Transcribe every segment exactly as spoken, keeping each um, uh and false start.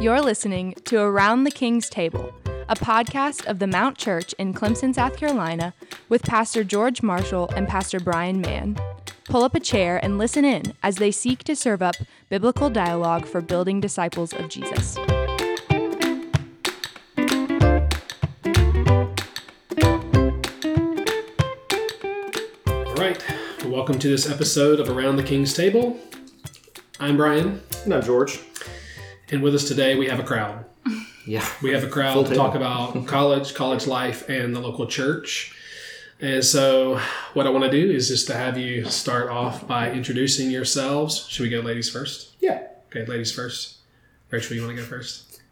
You're listening to Around the King's Table, a podcast of the Mount Church in Clemson, South Carolina, with Pastor George Marshall and Pastor Brian Mann. Pull up a chair and listen in as they seek to serve up biblical dialogue for building disciples of Jesus. All right, welcome to this episode of Around the King's Table. I'm Brian. And I'm George. And with us today, we have a crowd. Yeah. We have a crowd Full to table. Talk about college, college life, and the local church. And so what I want to do is just to have you start off by introducing yourselves. Should we go ladies first? Yeah. Okay, ladies first. Rachel, you want to go first?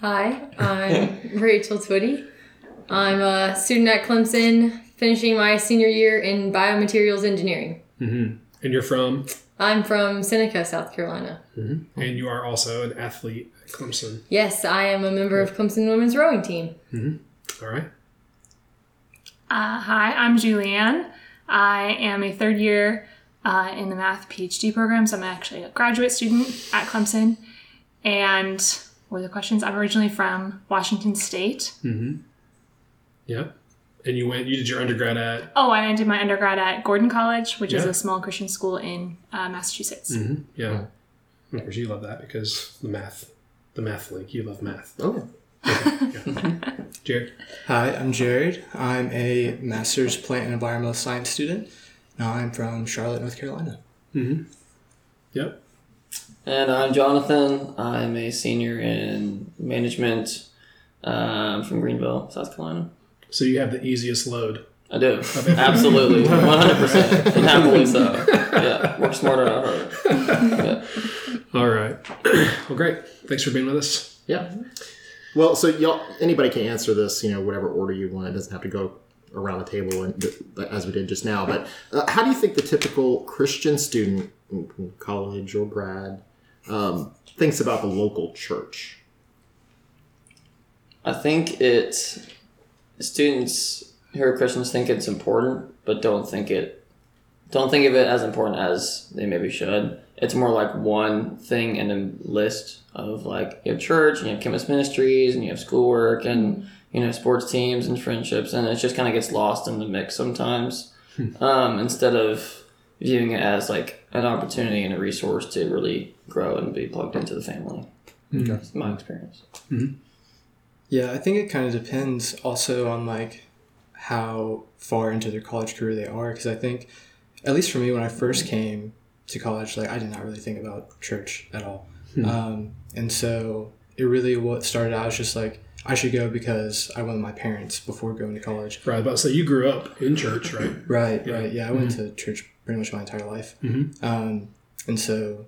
Hi, I'm Rachel Twitty. I'm a student at Clemson, finishing my senior year in biomaterials engineering. Mm-hmm. And you're from? I'm from Seneca, South Carolina. Mm-hmm. And you are also an athlete at Clemson. Yes, I am a member of Clemson women's rowing team. Mm-hmm. All right. Uh, hi, I'm Julianne. I am a third year uh, in the math PhD program, so I'm actually a graduate student at Clemson. And what are the questions? I'm originally from Washington State. Mm-hmm. Yeah. And you went, you did your undergrad at? Oh, and I did my undergrad at Gordon College, which yeah. is a small Christian school in uh, Massachusetts. Mm-hmm. Yeah. Of course, you love that because the math, the math link, you love math. Oh. Okay. Yeah. Jared. Hi, I'm Jared. I'm a master's plant and environmental science student. Now I'm from Charlotte, North Carolina. Mm-hmm. Yep. And I'm Jonathan. I'm a senior in management um, from Greenville, South Carolina. So you have the easiest load. I do. Absolutely. one hundred percent. And happily so. Yeah. Work smarter, not harder. Yeah. All right. Well, great. Thanks for being with us. Yeah. Well, so y'all, anybody can answer this, you know, whatever order you want. It doesn't have to go around the table and, as we did just now. But uh, how do you think the typical Christian student in college or grad um, thinks about the local church? I think it's... Students who are Christians think it's important, but don't think it, don't think of it as important as they maybe should. It's more like one thing in a list of like you have church and you have campus ministries and you have schoolwork and you know sports teams and friendships, and it just kind of gets lost in the mix sometimes. um, instead of viewing it as like an opportunity and a resource to really grow and be plugged into the family. Mm-hmm. That's my experience. Mm-hmm. Yeah, I think it kind of depends also on like how far into their college career they are, because I think, at least for me, when I first came to college, like I did not really think about church at all. Hmm. Um, and so it really what started out was just like, I should go because I went with my parents before going to college. Right, but so you grew up in church, right? right, yeah. right. Yeah, I went mm-hmm. to church pretty much my entire life. Mm-hmm. Um, and so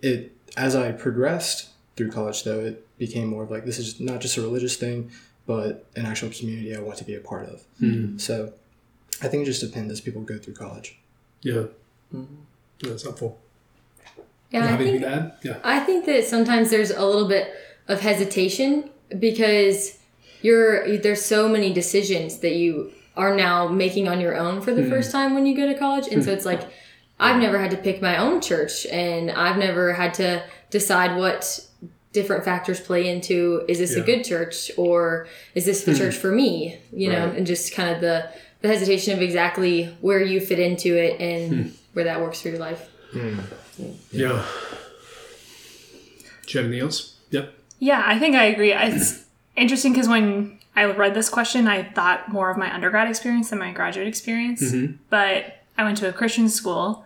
it as I progressed through college, though, it became more of like, this is not just a religious thing, but an actual community I want to be a part of. Mm-hmm. So I think it just depends as people go through college. Yeah. Mm-hmm. Yeah, that's helpful. Yeah, I think, yeah. I think that sometimes there's a little bit of hesitation because you're there's so many decisions that you are now making on your own for the mm-hmm. first time when you go to college. And so it's like, I've never had to pick my own church and I've never had to decide what different factors play into, is this yeah. a good church or is this the church for me? You know, right. and just kind of the, the hesitation of exactly where you fit into it and hmm. where that works for your life. Hmm. Yeah. Do you have anything else? Yep. Yeah, I think I agree. It's interesting because when I read this question, I thought more of my undergrad experience than my graduate experience. Mm-hmm. But I went to a Christian school,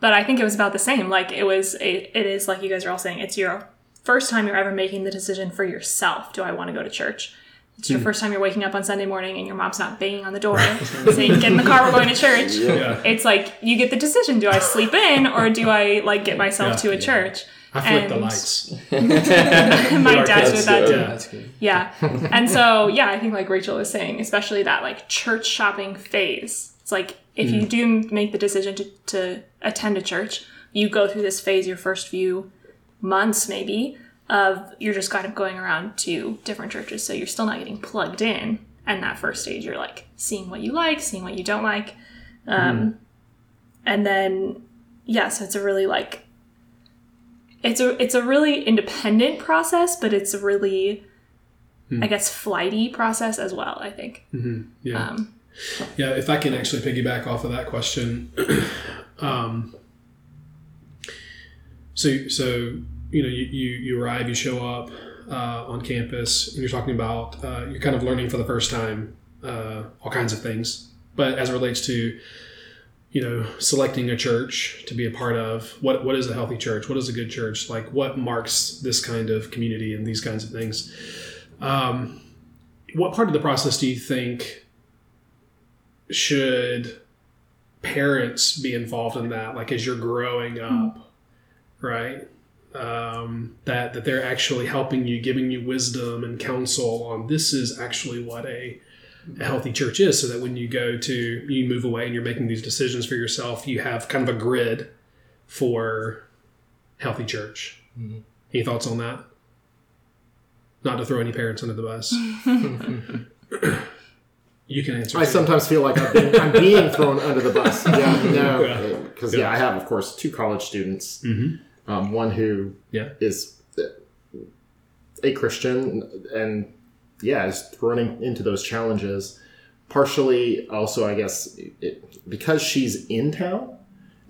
but I think it was about the same. Like it was, a, it is like you guys are all saying, it's your first time you're ever making the decision for yourself. Do I want to go to church? It's your mm. first time you're waking up on Sunday morning and your mom's not banging on the door saying, get in the car, we're going to church. Yeah. It's like, you get the decision. Do I sleep in or do I like get myself yeah, to a yeah. church? I flipped and the lights. My dad did that too. Yeah, yeah. yeah. And so, yeah, I think like Rachel was saying, especially that like church shopping phase. It's like, if mm. you do make the decision to, to attend a church, you go through this phase, your first few months maybe of you're just kind of going around to different churches, so you're still not getting plugged in. And that first stage you're like seeing what you like, seeing what you don't like, um mm. and then yeah so it's a really like it's a it's a really independent process, but it's a really, mm. I guess, flighty process as well, I think. Mm-hmm. Yeah. Um, yeah. If I can actually piggyback off of that question. um, so, so, you know, you, you, you arrive, you show up uh, on campus, and you're talking about, uh, you're kind of learning for the first time, uh, all kinds of things, but as it relates to, you know, selecting a church to be a part of, what what is a healthy church? What is a good church? Like, what marks this kind of community and these kinds of things? Um, what part of the process do you think should parents be involved in that? Like, as you're growing up, right? Um, that, that they're actually helping you, giving you wisdom and counsel on this is actually what a a healthy church is, so that when you go to, you move away and you're making these decisions for yourself, you have kind of a grid for healthy church. Mm-hmm. Any thoughts on that? Not to throw any parents under the bus. You can answer. I sometimes feel like I've been, I'm being thrown under the bus. Yeah, no, because yeah. yeah, I have, of course, two college students. Mm-hmm. Um, one who yeah. is a Christian and yeah, is running into those challenges. Partially, also, I guess, it, because she's in town,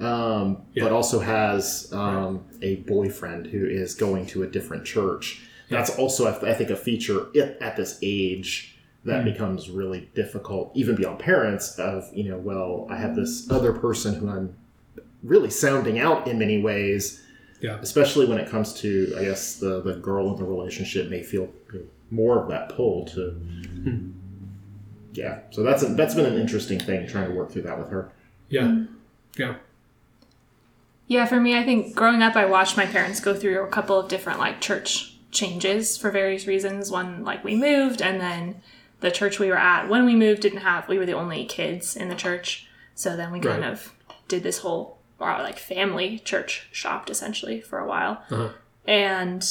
um, yeah. but also has um, right. a boyfriend who is going to a different church. Yeah. That's also, I think, a feature at this age that mm. becomes really difficult, even beyond parents, of, you know, well, I have this other person who I'm really sounding out in many ways, yeah. especially when it comes to, I guess, the, the girl in the relationship may feel more of that pull to hmm. yeah so that's a, that's been an interesting thing, trying to work through that with her. yeah yeah yeah for me, I think growing up I watched my parents go through a couple of different like church changes for various reasons. One, like we moved, and then the church we were at when we moved didn't have, we were the only kids in the church, so then we kind right. of did this whole our like family church shopped essentially for a while. uh-huh. And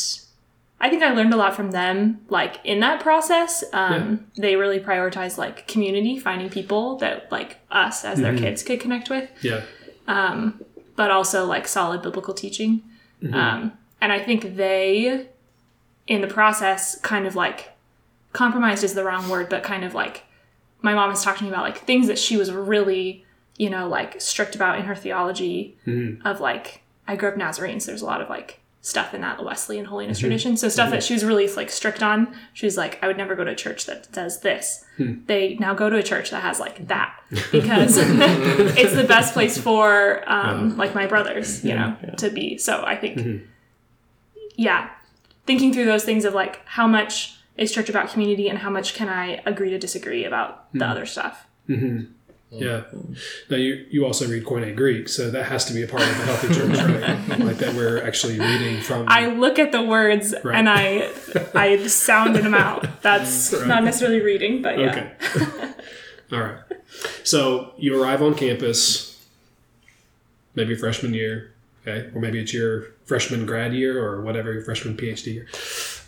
I think I learned a lot from them, like, in that process. Um, yeah. They really prioritized, like, community, finding people that, like, us as their mm-hmm. kids could connect with. Yeah. Um, but also, like, solid biblical teaching. Mm-hmm. Um, and I think they, in the process, kind of, like, compromised is the wrong word, but kind of, like, my mom was talking about, like, things that she was really, you know, like, strict about in her theology mm-hmm. of, like, I grew up Nazarene, so there's a lot of, like, stuff in that Wesleyan holiness mm-hmm. tradition. So stuff mm-hmm. that she was really like strict on. She was like, I would never go to a church that does this. Hmm. They now go to a church that has like that because it's the best place for um, um, like my brothers, you yeah, know, yeah. to be. So I think, mm-hmm. yeah, thinking through those things of like how much is church about community and how much can I agree to disagree about mm-hmm. the other stuff. Mm-hmm. Yeah. Now, you, you also read Koine Greek, so that has to be a part of the healthy church, right? Like that we're actually reading from. I look at the words right. and I I sounded them out. That's right. Not necessarily reading, but yeah. Okay. All right. So you arrive on campus, maybe freshman year, okay? Or maybe it's your freshman grad year or whatever, your freshman PhD year.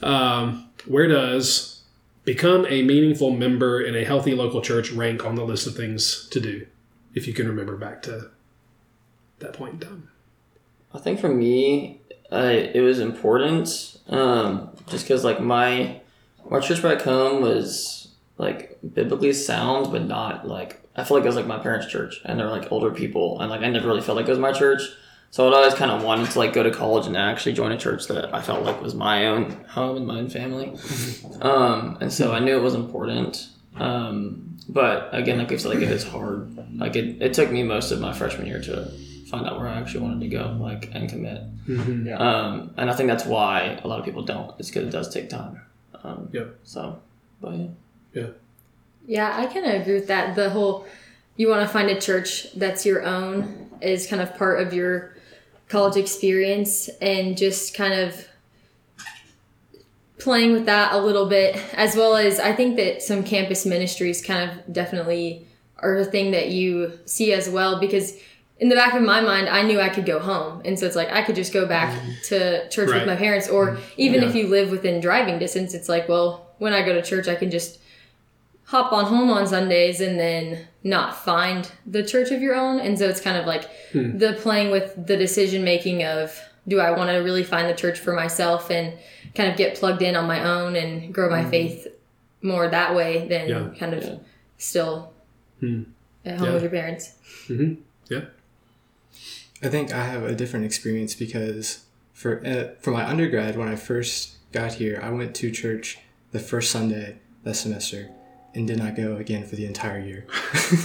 Um, where does... become a meaningful member in a healthy local church rank on the list of things to do, if you can remember back to that point in time? I think for me, I, it was important um, just because like my, my church back home was like biblically sound, but not like, I feel like it was like my parents' church and they're like older people. And like, I never really felt like it was my church. So I'd always kind of wanted to like go to college and actually join a church that I felt like was my own home and my own family. Um, and so I knew it was important. Um, but again, like I said, like it was hard. Like it, it took me most of my freshman year to find out where I actually wanted to go, like, and commit. Mm-hmm, yeah. Um, and I think that's why a lot of people don't. It's because it does take time. Um, yeah. So, but yeah. Yeah. Yeah, I kind of agree with that. The whole, you want to find a church that's your own is kind of part of your college experience, and just kind of playing with that a little bit, as well as I think that some campus ministries kind of definitely are a thing that you see as well, because in the back of my mind, I knew I could go home. And so it's like, I could just go back to church right. with my parents, or even yeah. if you live within driving distance, it's like, well, when I go to church, I can just hop on home on Sundays and then not find the church of your own. And so it's kind of like hmm. the playing with the decision making of do I want to really find the church for myself and kind of get plugged in on my own and grow my mm. faith more that way than yeah. kind of yeah. still mm. at home yeah. with your parents? Mm-hmm. Yeah. I think I have a different experience because for uh, for my undergrad, when I first got here, I went to church the first Sunday that semester and did not go again for the entire year.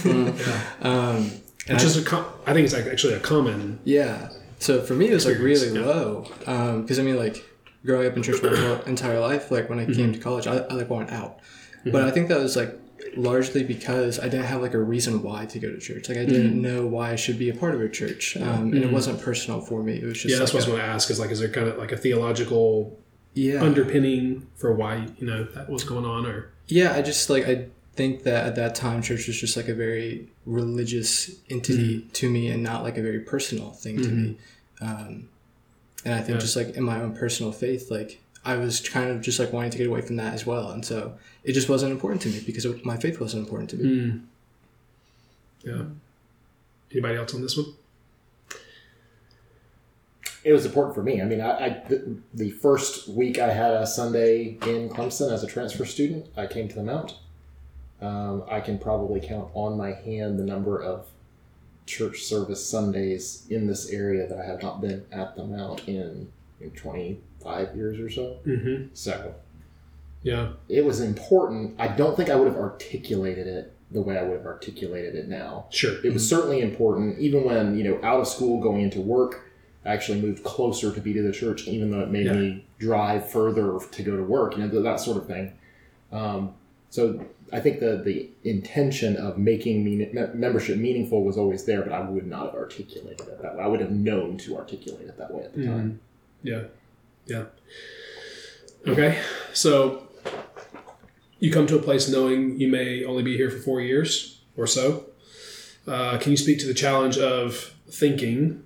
yeah. um, and Which I, is a com- I think it's like actually a common. Yeah. So for me, it was like really yeah. low because um, I mean, like growing up in church my whole entire life, like when I mm-hmm. came to college, I, I like wanted out. Mm-hmm. But I think that was like largely because I didn't have like a reason why to go to church. Like I didn't mm-hmm. know why I should be a part of a church, um, mm-hmm. and it wasn't personal for me. It was just yeah. That's like what a, I was going to ask. Is like, is there kind of like a theological yeah. underpinning for why you know that was going on or? Yeah, I just like I think that at that time church was just like a very religious entity mm-hmm. to me and not like a very personal thing mm-hmm. to me. Um, and I think yeah. just like in my own personal faith, like I was kind of just like wanting to get away from that as well. And so it just wasn't important to me because it, my faith wasn't important to me. Mm. Yeah. Anybody else on this one? It was important for me. I mean, I, I the, the first week I had a Sunday in Clemson as a transfer student, I came to the Mount. Um, I can probably count on my hand the number of church service Sundays in this area that I have not been at the Mount in, in twenty-five years or so. Mm-hmm. So, yeah, it was important. I don't think I would have articulated it the way I would have articulated it now. Sure. It mm-hmm. was certainly important, even when, you know, out of school, going into work. I actually moved closer to be to the church, even though it made yeah. me drive further to go to work, you know, that sort of thing. Um, so I think the, the intention of making mean, me- membership meaningful was always there, but I would not have articulated it that way. I would have known to articulate it that way at the mm-hmm. time. Yeah. Yeah. Okay. So you come to a place knowing you may only be here for four years or so. Uh, can you speak to the challenge of thinking?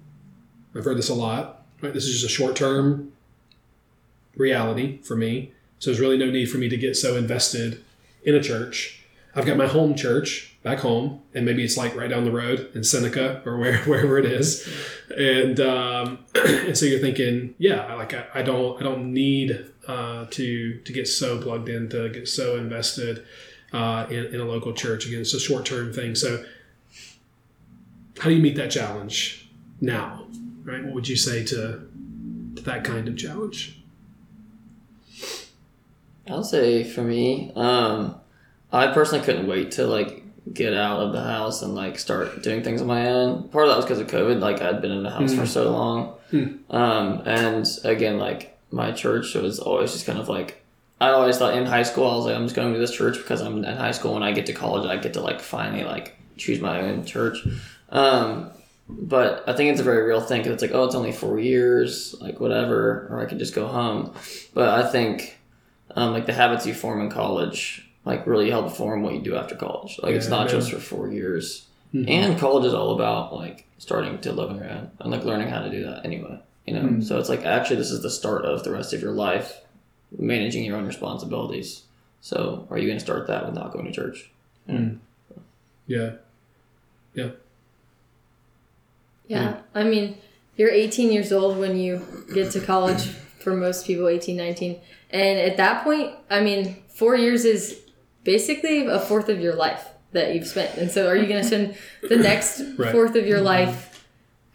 I've heard this a lot, right? This is just a short-term reality for me. So there's really no need for me to get so invested in a church. I've got my home church back home, and maybe it's like right down the road in Seneca or where, wherever it is. And um, and so you're thinking, yeah, like I, I don't I don't need uh, to to get so plugged in, to get so invested uh, in, in a local church. Again, it's a short-term thing. So how do you meet that challenge now? Right? What would you say to, to that kind of challenge? I'll say for me, um, I personally couldn't wait to like get out of the house and like start doing things on my own. Part of that was because of COVID. Like I'd been in the house mm. for so long. Mm. Um, and again, like my church was always just kind of like, I always thought in high school, I was like, I'm just going to this church because I'm in high school. When I get to college, I get to like finally like choose my own church. Um, But I think it's a very real thing because it's like, oh, it's only four years, like whatever, or I could just go home. But I think um, like the habits you form in college like really help form what you do after college. Like yeah, it's not yeah. just for four years. Mm-hmm. And college is all about like starting to live on your own and like learning how to do that anyway. You know, mm-hmm. so it's like actually this is the start of the rest of your life, managing your own responsibilities. So are you going to start that without going to church? Mm-hmm. Yeah. Yeah. Yeah, I mean, you're eighteen years old when you get to college, for most people, eighteen, nineteen. And at that point, I mean, four years is basically a fourth of your life that you've spent. And so are you going to spend the next right. fourth of your life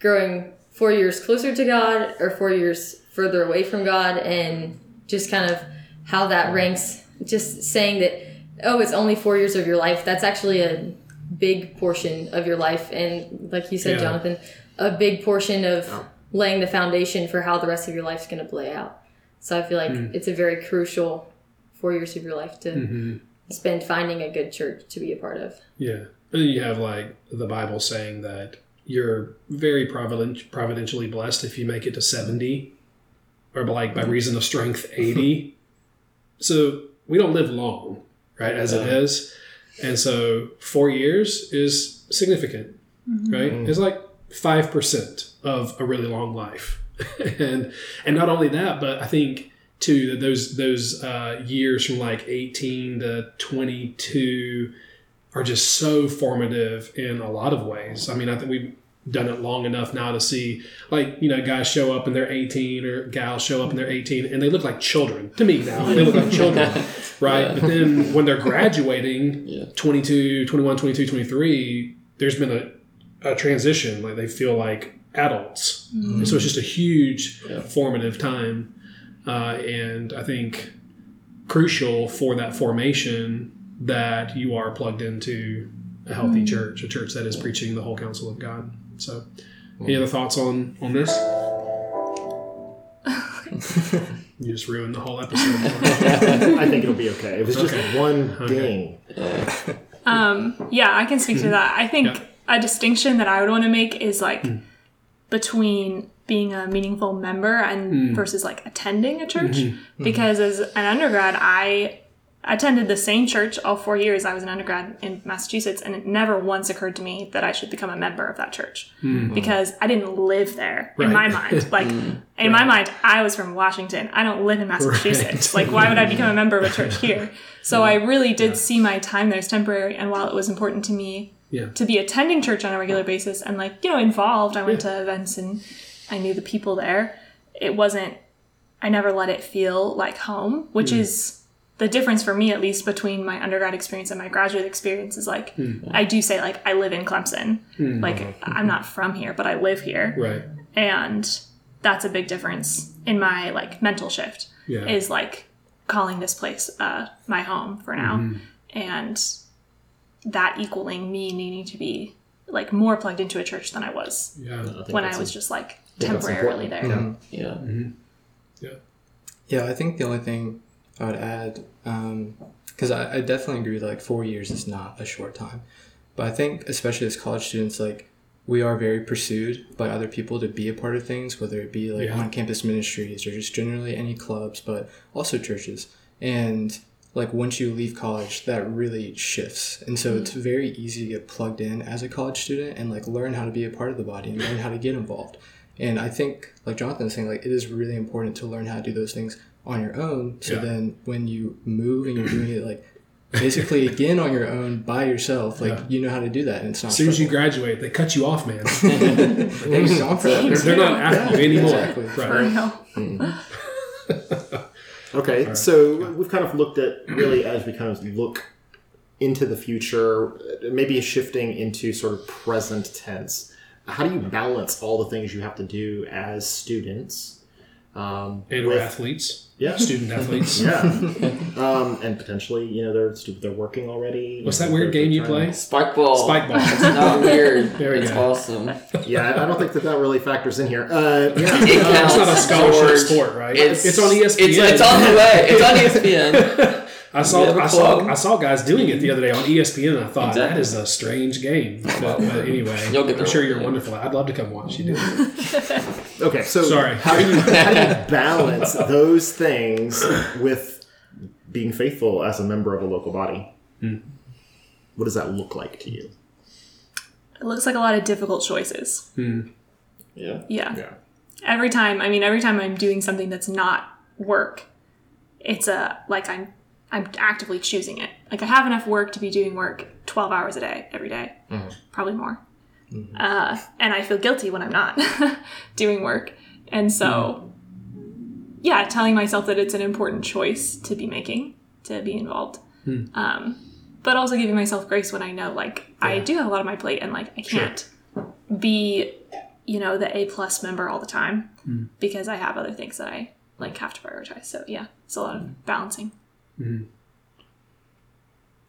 growing four years closer to God or four years further away from God? And just kind of how that ranks, just saying that, oh, it's only four years of your life. That's actually a big portion of your life. And like you said, yeah. Jonathan, a big portion of laying the foundation for how the rest of your life is going to play out. So I feel like mm. it's a very crucial four years of your life to mm-hmm. spend finding a good church to be a part of. Yeah. And then you have like the Bible saying that you're very providen- providentially blessed if you make it to seventy or like by reason of strength, eighty. So we don't live long, right? As yeah. it is. And so four years is significant, mm-hmm. right? Mm-hmm. It's like five percent of a really long life. and and not only that, but I think, too, that those, those uh, years from like eighteen to twenty-two are just so formative in a lot of ways. I mean, I think we done it long enough now to see, like, you know, guys show up and they're eighteen, or gals show up and they're eighteen, and they look like children to me now. They look like children, right? Yeah. But then when they're graduating, yeah. twenty-two, twenty-one, twenty-two, twenty-three, there's been a, a transition. Like, they feel like adults. Mm-hmm. And so it's just a huge yeah. formative time. Uh, and I think crucial for that formation that you are plugged into a healthy mm-hmm. church, a church that is preaching the whole counsel of God. So, mm-hmm. any other thoughts on, on this? You just ruined the whole episode. I think it'll be okay. It was okay. just one okay. thing. Um, yeah, I can speak mm-hmm. to that. I think yep. a distinction that I would want to make is like mm. between being a meaningful member and mm. versus like attending a church. Mm-hmm. Mm-hmm. Because as an undergrad, I attended the same church all four years I was an undergrad in Massachusetts, and it never once occurred to me that I should become a member of that church mm-hmm. because I didn't live there right. in my mind. Like, mm-hmm. in my mind, I was from Washington. I don't live in Massachusetts. Right. Like, why would I become a member of a church here? So yeah. I really did yeah. see my time there as temporary, and while it was important to me yeah. to be attending church on a regular basis and, like, you know, involved, I went yeah. to events and I knew the people there, it wasn't, I never let it feel like home, which mm. is the difference for me, at least, between my undergrad experience and my graduate experience is, like, mm. I do say, like, I live in Clemson. Mm. Like, mm-hmm. I'm not from here, but I live here. Right. And that's a big difference in my, like, mental shift yeah. is, like, calling this place uh, my home for now. Mm. And that equaling me needing to be, like, more plugged into a church than I was yeah. I when I was a, just, like, temporarily there. Mm-hmm. Yeah. Mm-hmm. Yeah. Yeah, I think the only thing I would add, because um, I, I definitely agree with, like, four years is not a short time. But I think, especially as college students, like, we are very pursued by other people to be a part of things, whether it be, like, yeah. on-campus ministries or just generally any clubs, but also churches. And, like, once you leave college, that really shifts. And so it's very easy to get plugged in as a college student and, like, learn how to be a part of the body and learn how to get involved. And I think, like Jonathan was saying, like, it is really important to learn how to do those things on your own. So yeah. then when you move and you're doing it, like, basically again on your own by yourself, like, yeah. you know how to do that. And it's not as soon as you graduate, they cut you off, man. They're, not they're not after you yeah, anymore. Exactly. Right. Mm. Okay. Right. So yeah. we've kind of looked at, really, as we kind of look into the future, maybe shifting into sort of present tense. How do you balance all the things you have to do as students? Um, and with, or athletes. Yeah. Student athletes. Yeah. Um, and potentially, you know, they're they're working already. What's that weird game you play? Spike ball. Spike ball. It's not weird. Very it's go. Awesome. Yeah, I don't think that that really factors in here. Uh, yeah. It uh, it's not a scholarship George. Sport, right? It's, it's on E S P N. It's, it's on the way. It's on E S P N. I saw I saw I saw guys doing it the other day on E S P N, and I thought, exactly. that is a strange game. But, but anyway, I'm sure you're wonderful. I'd love to come watch you do it. Okay, so Sorry. How do you how do you balance those things with being faithful as a member of a local body? Hmm. What does that look like to you? It looks like a lot of difficult choices. Hmm. Yeah. yeah. Yeah. Every time, I mean, every time I'm doing something that's not work, it's a like I'm. I'm actively choosing it. Like, I have enough work to be doing work twelve hours a day, every day, mm-hmm. probably more. Mm-hmm. Uh, and I feel guilty when I'm not doing work. And so, mm-hmm. yeah, telling myself that it's an important choice to be making, to be involved. Mm-hmm. Um, but also giving myself grace when I know, like, yeah. I do have a lot on my plate, and, like, I can't sure. be, you know, the A-plus member all the time mm-hmm. because I have other things that I, like, have to prioritize. So, yeah, it's a lot mm-hmm. of balancing. Mm-hmm.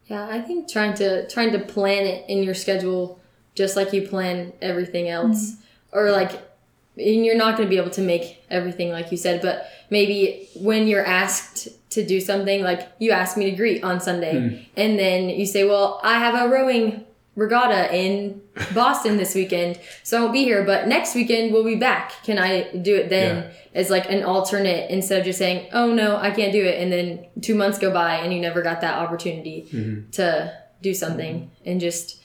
Yeah, I think trying to trying to plan it in your schedule just like you plan everything else, mm-hmm. or like, and you're not going to be able to make everything like you said, but maybe when you're asked to do something, like, you asked me to greet on Sunday, mm-hmm. and then you say, well, I have a rowing regatta in Boston this weekend, so I won't be here, but next weekend we'll be back. Can I do it then yeah. as, like, an alternate, instead of just saying, oh no, I can't do it, and then two months go by and you never got that opportunity mm-hmm. to do something, mm-hmm. and just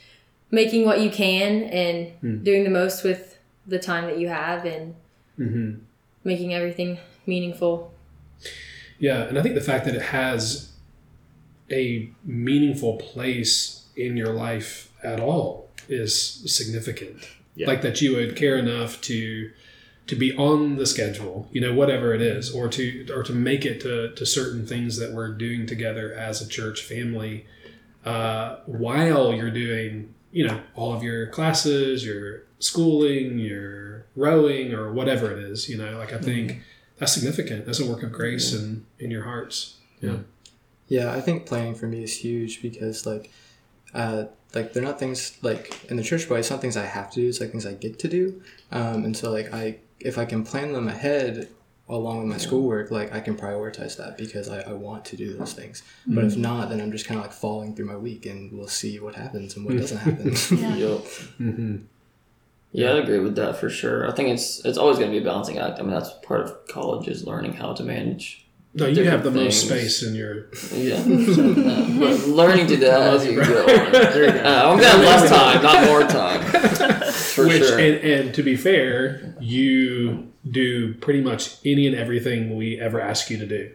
making what you can and mm-hmm. doing the most with the time that you have, and mm-hmm. making everything meaningful. Yeah, and I think the fact that it has a meaningful place in your life at all is significant. Yeah. Like that you would care enough to to be on the schedule, you know, whatever it is, or to or to make it to, to certain things that we're doing together as a church family, uh, while you're doing, you know, all of your classes, your schooling, your rowing, or whatever it is, you know, like I think mm-hmm. that's significant. That's a work of grace mm-hmm. in, in your hearts. Yeah. Yeah, I think planning for me is huge because like, uh, like they're not things like in the church, but it's not things I have to do. It's like things I get to do. Um, and so like I, if I can plan them ahead along with my schoolwork, like I can prioritize that because I, I want to do those things. Mm-hmm. But if not, then I'm just kind of like falling through my week and we'll see what happens and what doesn't happen. yeah. Yep. Mm-hmm. Yeah, I agree with that for sure. I think it's it's always going to be a balancing act. I mean, that's part of college is learning how to manage. No, you have the things. Most space in your... Yeah. uh, but learning to do that as you go on. Uh, I'm going to have less time, not more time. For Which, sure. And, and to be fair, you do pretty much any and everything we ever ask you to do.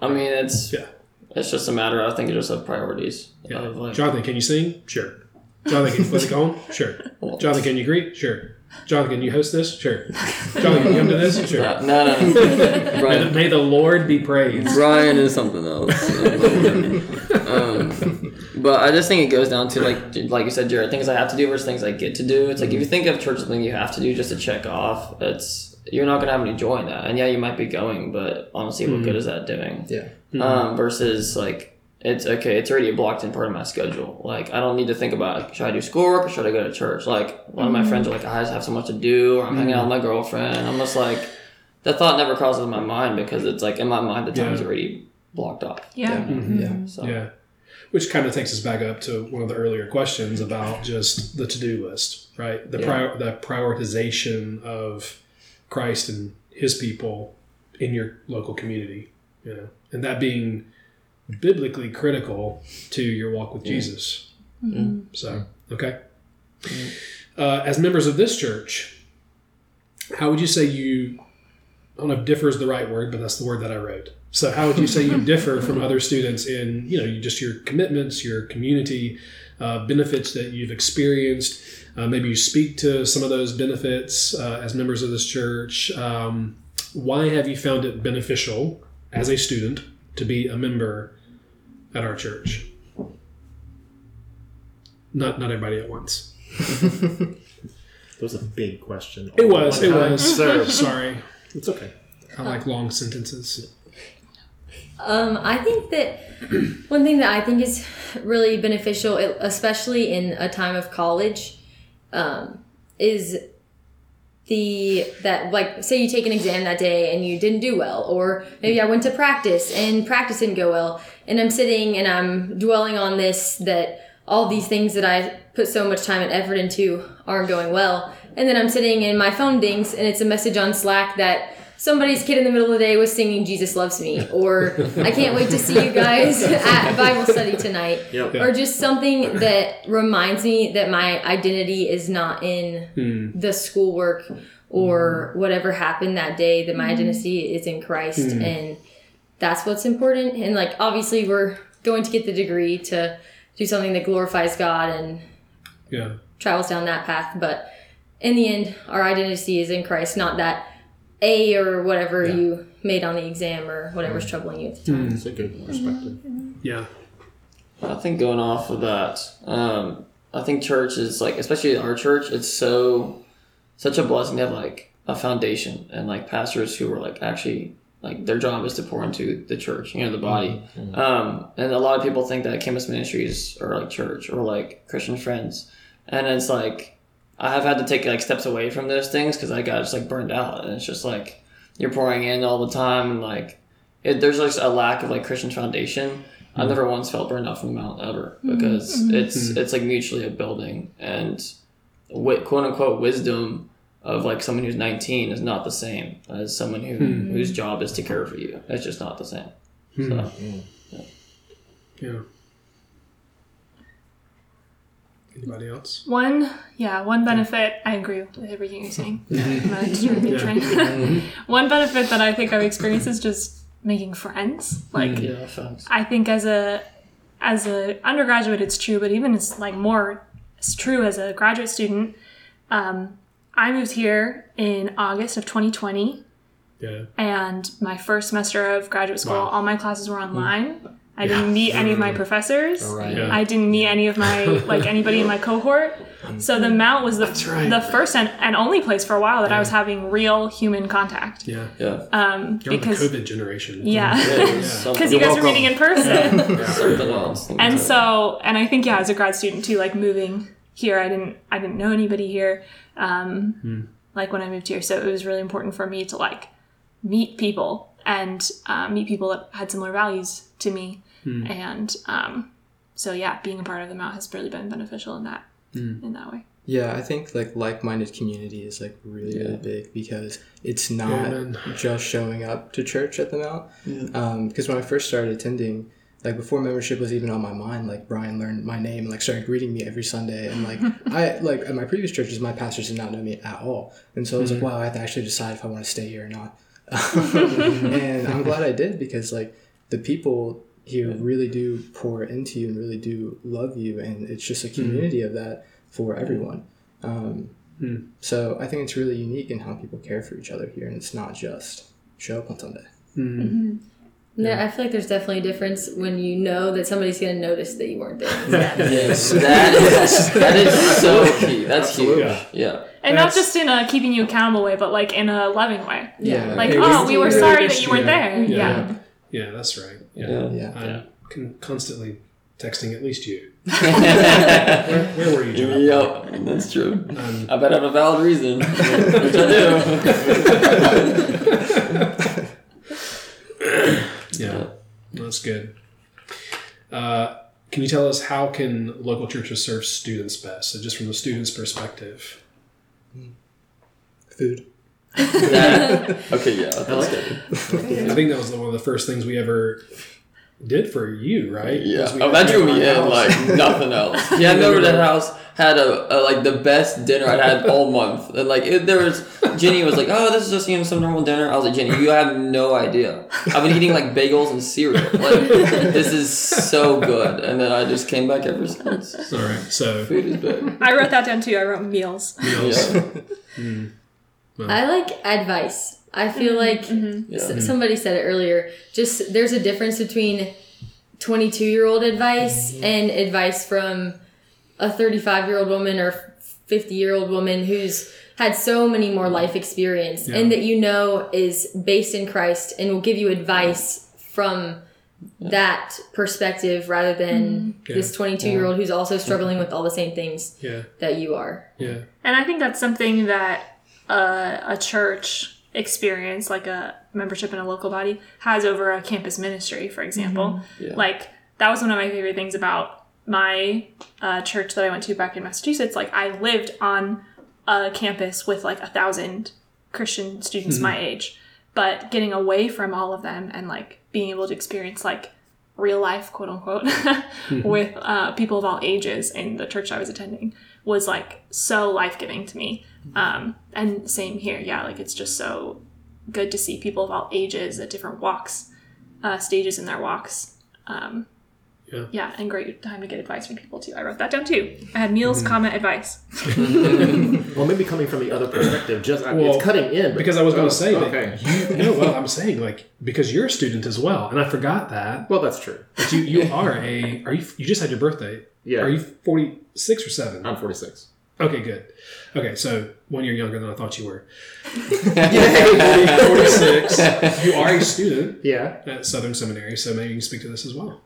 I mean, it's... Yeah. It's just a matter, I think, you just have priorities. Yeah. Of like, Jonathan, can you sing? Sure. Jonathan, can you flip it on? Sure. Jonathan, can you greet? Sure. Jonathan, can you host this? Sure. Jonathan, can you come to this? Sure. No, no, no. Brian, may the Lord be praised. Brian is something else. um, but I just think it goes down to, like like you said, Jared, things I have to do versus things I get to do. It's like if you think of church as something you have to do just to check off, it's you're not going to have any joy in that. And yeah, you might be going, but honestly, what mm-hmm. good is that doing? Yeah. Mm-hmm. Um, versus, like, it's okay, it's already a blocked in part of my schedule. Like, I don't need to think about, should I do schoolwork or should I go to church? Like, a lot of my friends are like, I just have so much to do, or I'm mm-hmm. hanging out with my girlfriend. I'm just like, that thought never crosses my mind because it's like, in my mind, the time's yeah. already blocked off. Yeah. Yeah. Mm-hmm. yeah. So. yeah. Which kind of takes us back up to one of the earlier questions about just the to-do list, right? The, yeah. prior, the prioritization of Christ and his people in your local community, you know, and that being... biblically critical to your walk with yeah. Jesus. Mm-hmm. So, okay. Uh, as members of this church, how would you say you, I don't know if differ is the right word, but that's the word that I wrote. So how would you say you differ from other students in, you know, just your commitments, your community uh, benefits that you've experienced? Uh, maybe you speak to some of those benefits uh, as members of this church. Um, why have you found it beneficial as a student to be a member at our church? Not not everybody at once. That was a big question. It was, it time. was. Sir. Sorry. It's okay. I like long sentences. Um, I think that one thing that I think is really beneficial, especially in a time of college, um, is the that like say you take an exam that day and you didn't do well, or maybe I went to practice and practice didn't go well, and I'm sitting and I'm dwelling on this, that all these things that I put so much time and effort into aren't going well, and then I'm sitting and my phone dings and it's a message on Slack that somebody's kid in the middle of the day was singing Jesus Loves Me, or I can't wait to see you guys at Bible study tonight, yep. or just something that reminds me that my identity is not in hmm. the schoolwork or whatever happened that day, that my identity is in Christ, hmm. and that's what's important. And like, obviously we're going to get the degree to do something that glorifies God and yeah. travels down that path, but in the end, our identity is in Christ, not that A or whatever yeah. you made on the exam or whatever's troubling you at the time. It's a good perspective. Yeah. I think going off of that, um, I think church is like, especially our church, it's so, such a blessing to have like a foundation and like pastors who are like actually, like their job is to pour into the church, you know, the body. Mm-hmm. Um, and a lot of people think that campus ministries are like church or like Christian Friends. And it's like, I have had to take like steps away from those things because I got just like burned out, and it's just like you're pouring in all the time, and like it, there's like a lack of like Christian foundation. Mm-hmm. I've never once felt burned out from the Mount ever because mm-hmm. it's mm-hmm. it's like mutually a building, and wit, quote unquote wisdom of like someone who's nineteen is not the same as someone who mm-hmm. whose job is to care for you. It's just not the same. Mm-hmm. So, yeah. yeah. Anybody else? One, yeah, one benefit. I agree with everything you're saying. One benefit that I think I've experienced is just making friends. Like, yeah, I think as a as a undergraduate, it's true, but even it's like more, it's true as a graduate student. Um, I moved here in August of twenty twenty. Yeah. And my first semester of graduate school, wow. all my classes were online. Mm. I yeah. didn't meet any of my professors. All right. yeah. I didn't meet any of my, like, anybody in my cohort. So the Mount was the right. the first and, and only place for a while that yeah. I was having real human contact. Yeah. yeah. Um, You're because, on the COVID generation. Yeah. Because yeah. yeah. you guys are meeting in person. yeah. Something else. And so, and I think, yeah, as a grad student too, like moving here, I didn't, I didn't know anybody here. Um, mm. Like when I moved here. So it was really important for me to like meet people. And uh, meet people that had similar values to me. Mm. And um, so, yeah, being a part of the Mount has really been beneficial in that mm. in that way. Yeah, I think like like-minded community is like really, yeah. really big because it's not yeah, just showing up to church at the Mount. Because yeah. um, when I first started attending, like before membership was even on my mind, like Brian learned my name and like started greeting me every Sunday. And like I like at my previous churches, my pastors did not know me at all. And so I was mm-hmm. like, wow, I have to actually decide if I want to stay here or not. And I'm glad I did because like the people here yeah. really do pour into you and really do love you, and it's just a community mm. of that for everyone. Um, mm. So I think it's really unique in how people care for each other here, and it's not just show up on Sunday. Mm. Mm-hmm. No, yeah. I feel like there's definitely a difference when you know that somebody's going to notice that you weren't there. Yeah. yes, that is that is so key. That's Absolutely. huge. Yeah. And that's, not just in a keeping you accountable way, but like in a loving way. Yeah. Like, oh, we were sorry that you weren't there. Yeah. Yeah, yeah that's right. Yeah. yeah. yeah. I'm yeah. Con- constantly texting at least you. where, where were you, John? Yep, that's true. Um, I bet I have a valid reason, which I do. yeah, that's good. Uh, can you tell us how can local churches serve students best? So just from the student's perspective. Food. yeah. Okay, yeah, that's like good. I think that was one of the first things we ever did for you, right? Yeah. Oh, that drew me in like nothing else. Yeah, I remember that house had a, a like the best dinner I'd had all month, and like it, there was Jenny was like, "Oh, this is just you know some normal dinner." I was like, "Jenny, you have no idea. I've been eating like bagels and cereal. Like this is so good." And then I just came back ever since. All right, so food is big. I wrote that down too. I wrote meals. Meals. Yeah. Mm. Well. I like advice. I feel like mm-hmm. s- yeah. somebody said it earlier. Just there's a difference between twenty-two-year-old advice mm-hmm. and advice from a thirty-five-year-old woman or fifty-year-old woman who's had so many more life experience yeah. and that you know is based in Christ and will give you advice from yeah. that perspective rather than yeah. this twenty-two-year-old yeah. who's also struggling yeah. with all the same things yeah. that you are. Yeah. And I think that's something that uh, a church experience, like a membership in a local body, has over a campus ministry, for example. Mm-hmm. Yeah. Like, that was one of my favorite things about my uh, church that I went to back in Massachusetts. Like, I lived on a campus with, like, a thousand Christian students mm-hmm. my age. But getting away from all of them and, like, being able to experience, like, real life, quote unquote, mm-hmm. with uh, people of all ages in the church I was attending was, like, so life-giving to me. Um, and same here. Yeah. Like it's just so good to see people of all ages at different walks, uh, stages in their walks. Um, yeah. yeah. And great time to get advice from people too. I wrote that down too. I had meals, mm-hmm. comment, advice. Well, maybe coming from the other perspective, just, I mean, well, it's cutting in. But, because I was going to oh, say, okay. that you, you know, well, I'm saying like, because you're a student as well. And I forgot that. Well, that's true. But you, you are a, are you, you just had your birthday. Yeah. Are you forty-six or seven? I'm forty-six. Okay, good. Okay, so one year younger than I thought you were. forty-six. You are a student yeah. at Southern Seminary, so maybe you can speak to this as well.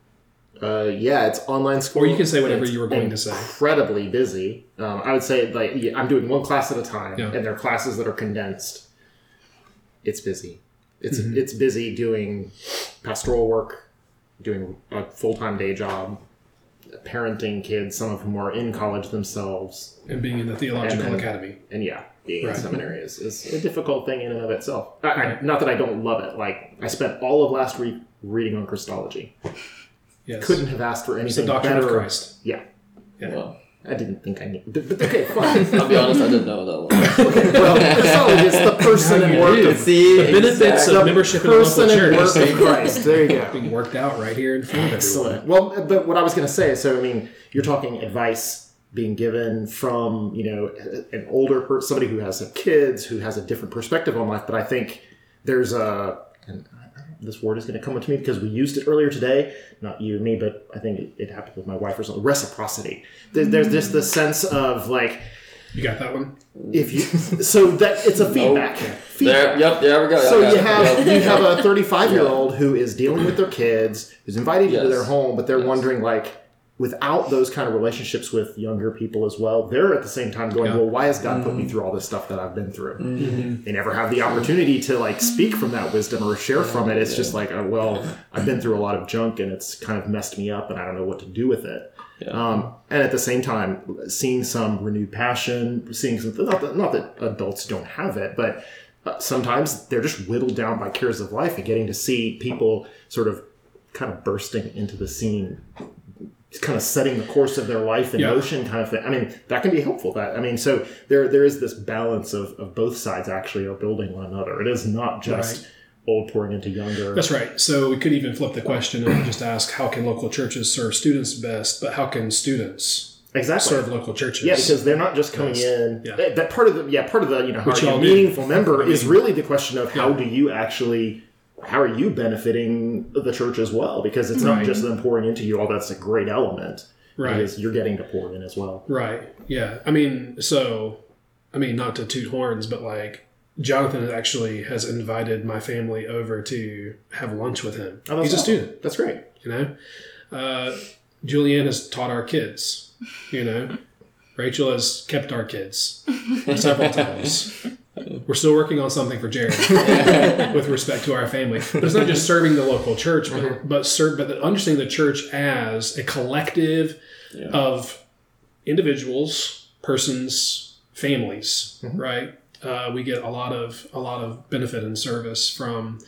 Uh, yeah, it's online school. Or you can say whatever it's you were going to say. Incredibly busy. Um, I would say like yeah, I'm doing one class at a time, yeah. and they're classes that are condensed. It's busy. It's mm-hmm. it's busy doing pastoral work, doing a full-time day job. Parenting kids, some of whom are in college themselves, and being in the theological and then, academy, and yeah, being right. in seminary is, is a difficult thing in and of itself. I, right. I, not that I don't love it. Like I spent all of last week reading on Christology. Yes. Couldn't have asked for anything better. It's the doctrine of Christ. Yeah. yeah. Well, I didn't think I knew. Okay, fine. I'll be honest, I didn't know that one. Okay, well, Christology is the person and work of See, the benefits exactly. of membership in the local church. Person and work of Christ. There you go. Being worked out right here in front of everyone. Excellent. Well, but what I was going to say, so I mean, you're talking advice being given from, you know, an older person, somebody who has some kids, who has a different perspective on life. But I think there's a, and this word is going to come to me because we used it earlier today, not you and me, but I think it, it happened with my wife or something, reciprocity. There's, there's just the sense of like, you got that one? If you so that it's a feedback. Nope. feedback. There, yep, there we go. So you have you have a thirty-five-year-old who is dealing with their kids, who's invited yes. you to their home, but they're yes. wondering like, without those kind of relationships with younger people as well, they're at the same time going, yeah. well, why has God mm-hmm. put me through all this stuff that I've been through? Mm-hmm. They never have the opportunity to like speak from that wisdom or share from it. It's yeah. just like, oh, well, I've been through a lot of junk and it's kind of messed me up and I don't know what to do with it. Yeah. Um, and at the same time, seeing some renewed passion, seeing some, not that, not that adults don't have it, but uh, sometimes they're just whittled down by cares of life, and getting to see people sort of kind of bursting into the scene, kind of setting the course of their life in yeah. motion kind of thing. I mean, that can be helpful. That I mean, so there there is this balance of, of both sides actually are building one another. It is not just... Right. old pouring into younger. That's right. So we could even flip the question and just ask, how can local churches serve students best, but how can students exactly. serve local churches? Yeah, because they're not just coming best. in. Yeah. That part of the, yeah, part of the, you know, how are you a meaningful do. member is really the question of how yeah. do you actually, how are you benefiting the church as well? Because it's not right. just them pouring into you, although that's a great element. Right. Because you're getting to pour in as well. Right. Yeah. I mean, so, I mean, not to toot horns, but like, Jonathan actually has invited my family over to have lunch with him. Oh, he's awesome. a student. That's great. You know, uh, Julianne has taught our kids. You know, Rachel has kept our kids several times. We're still working on something for Jared with respect to our family. But it's not just serving the local church, but mm-hmm. but, serve, but understanding the church as a collective yeah. of individuals, persons, families, mm-hmm. right? Uh, we get a lot of a lot of benefit and service from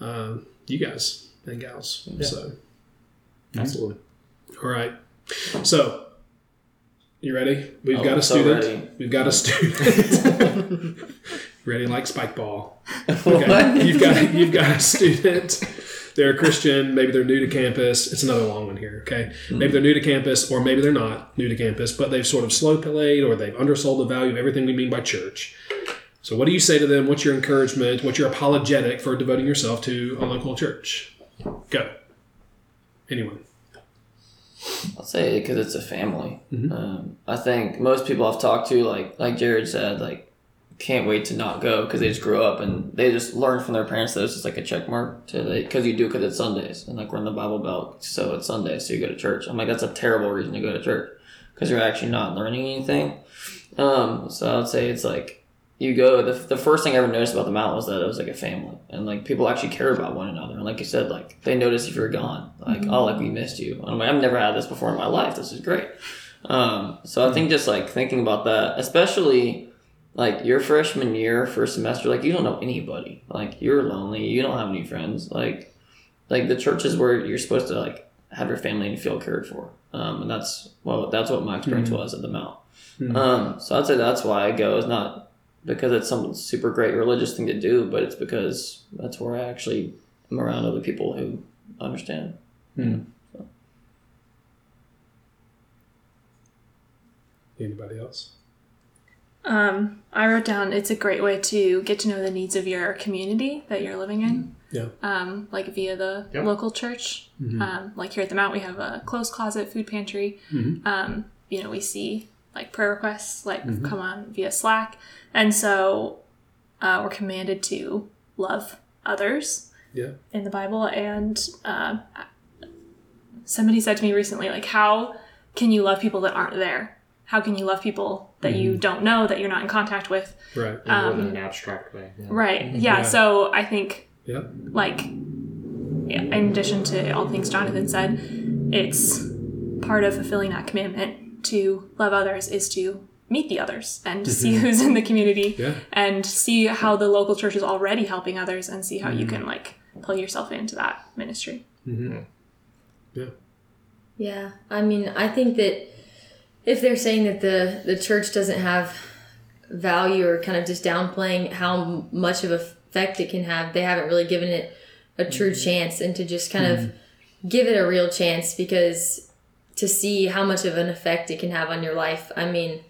uh, you guys and gals. Yeah. So, absolutely. All right. So, you ready? We've oh, got a student. So We've got a student. Ready like spike ball. Okay. You've got you've got a student. They're a Christian. Maybe they're new to campus. It's another long one here, okay? Mm-hmm. Maybe they're new to campus, or maybe they're not new to campus, but they've sort of slow-played or they've undersold the value of everything we mean by church. So what do you say to them? What's your encouragement? What's your apologetic for devoting yourself to a local church? Go. Anyone? I'll say it because it's a family. Mm-hmm. Um, I think most people I've talked to, like like Jared said, like, can't wait to not go because they just grew up and they just learned from their parents that it's just like a check mark to because you do because it's Sundays and like we're in the Bible Belt, so it's Sunday, so you go to church. I'm like, that's a terrible reason to go to church because you're actually not learning anything. Um, so I would say it's like you go. The, the first thing I ever noticed about the mountain was that it was like a family and like people actually cared about one another. And like you said, like they noticed if you're gone, like mm-hmm. oh, like we missed you. And I'm like, I've never had this before in my life. This is great. Um, so mm-hmm. I think just like thinking about that, especially. Like, your freshman year, first semester, like, you don't know anybody. Like, you're lonely. You don't have any friends. Like, like the church is where you're supposed to, like, have your family and feel cared for. Um, and that's, well, that's what my experience mm-hmm. was at the Mount. Mm-hmm. Um, so I'd say that's why I go. It's not because it's some super great religious thing to do, but it's because that's where I actually am around other people who understand. Mm-hmm. So. Anybody else? Um, I wrote down, it's a great way to get to know the needs of your community that you're living in, yeah. um, like via the yep. local church. Mm-hmm. Um, like here at the Mount, we have a closed closet food pantry. Mm-hmm. Um, you know, we see like prayer requests, like mm-hmm. come on via Slack. And so, uh, we're commanded to love others yeah. in the Bible. And, um, uh, somebody said to me recently, like, how can you love people that aren't there? How can you love people that mm-hmm. you don't know, that you're not in contact with? Right. In um, an abstract way. Yeah. Right. Yeah, yeah. So I think, yep. like, yeah, in addition to all things Jonathan said, it's part of fulfilling that commandment to love others is to meet the others and mm-hmm. see who's in the community yeah. and see how the local church is already helping others and see how mm-hmm. you can, like, pull yourself into that ministry. Mm-hmm. Yeah. Yeah. I mean, I think that if they're saying that the, the church doesn't have value or kind of just downplaying how much of effect it can have, they haven't really given it a true mm-hmm. chance and to just kind mm-hmm. of give it a real chance because to see how much of an effect it can have on your life. I mean,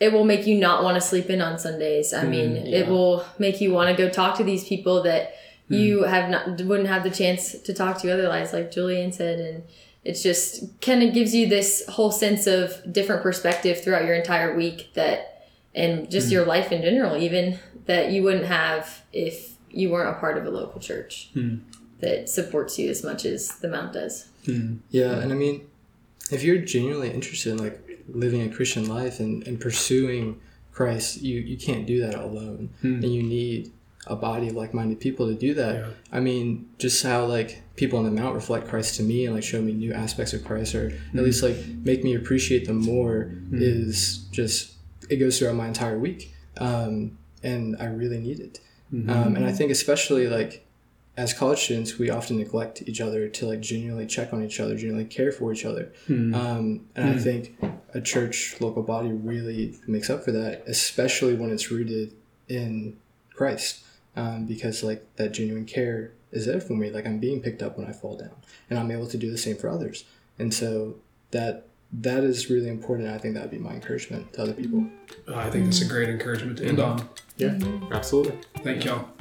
it will make you not want to sleep in on Sundays. I mean, mm, yeah. It will make you want to go talk to these people that mm. you have not wouldn't have the chance to talk to otherwise, like Julian said. And it's just kind of gives you this whole sense of different perspective throughout your entire week that, and just mm. your life in general, even that you wouldn't have if you weren't a part of a local church mm. that supports you as much as the Mount does. Mm. Yeah. And I mean, if you're genuinely interested in like living a Christian life and, and pursuing Christ, you, you can't do that alone. Mm. And you need a body of like-minded people to do that. Yeah. I mean, just how like people on the Mount reflect Christ to me and like show me new aspects of Christ, or mm. at least like make me appreciate them more mm. is just, it goes throughout my entire week. Um, and I really need it. Mm-hmm. Um, and I think especially like as college students, we often neglect each other to like genuinely check on each other, genuinely care for each other. Mm. Um, and mm. I think a church local body really makes up for that, especially when it's rooted in Christ, um, because like that genuine care is there for me. Like I'm being picked up when I fall down, and I'm able to do the same for others. And so that that is really important. I think that would be my encouragement to other people. Uh, I think it's a great encouragement to end on. Yeah, absolutely. Thank y'all.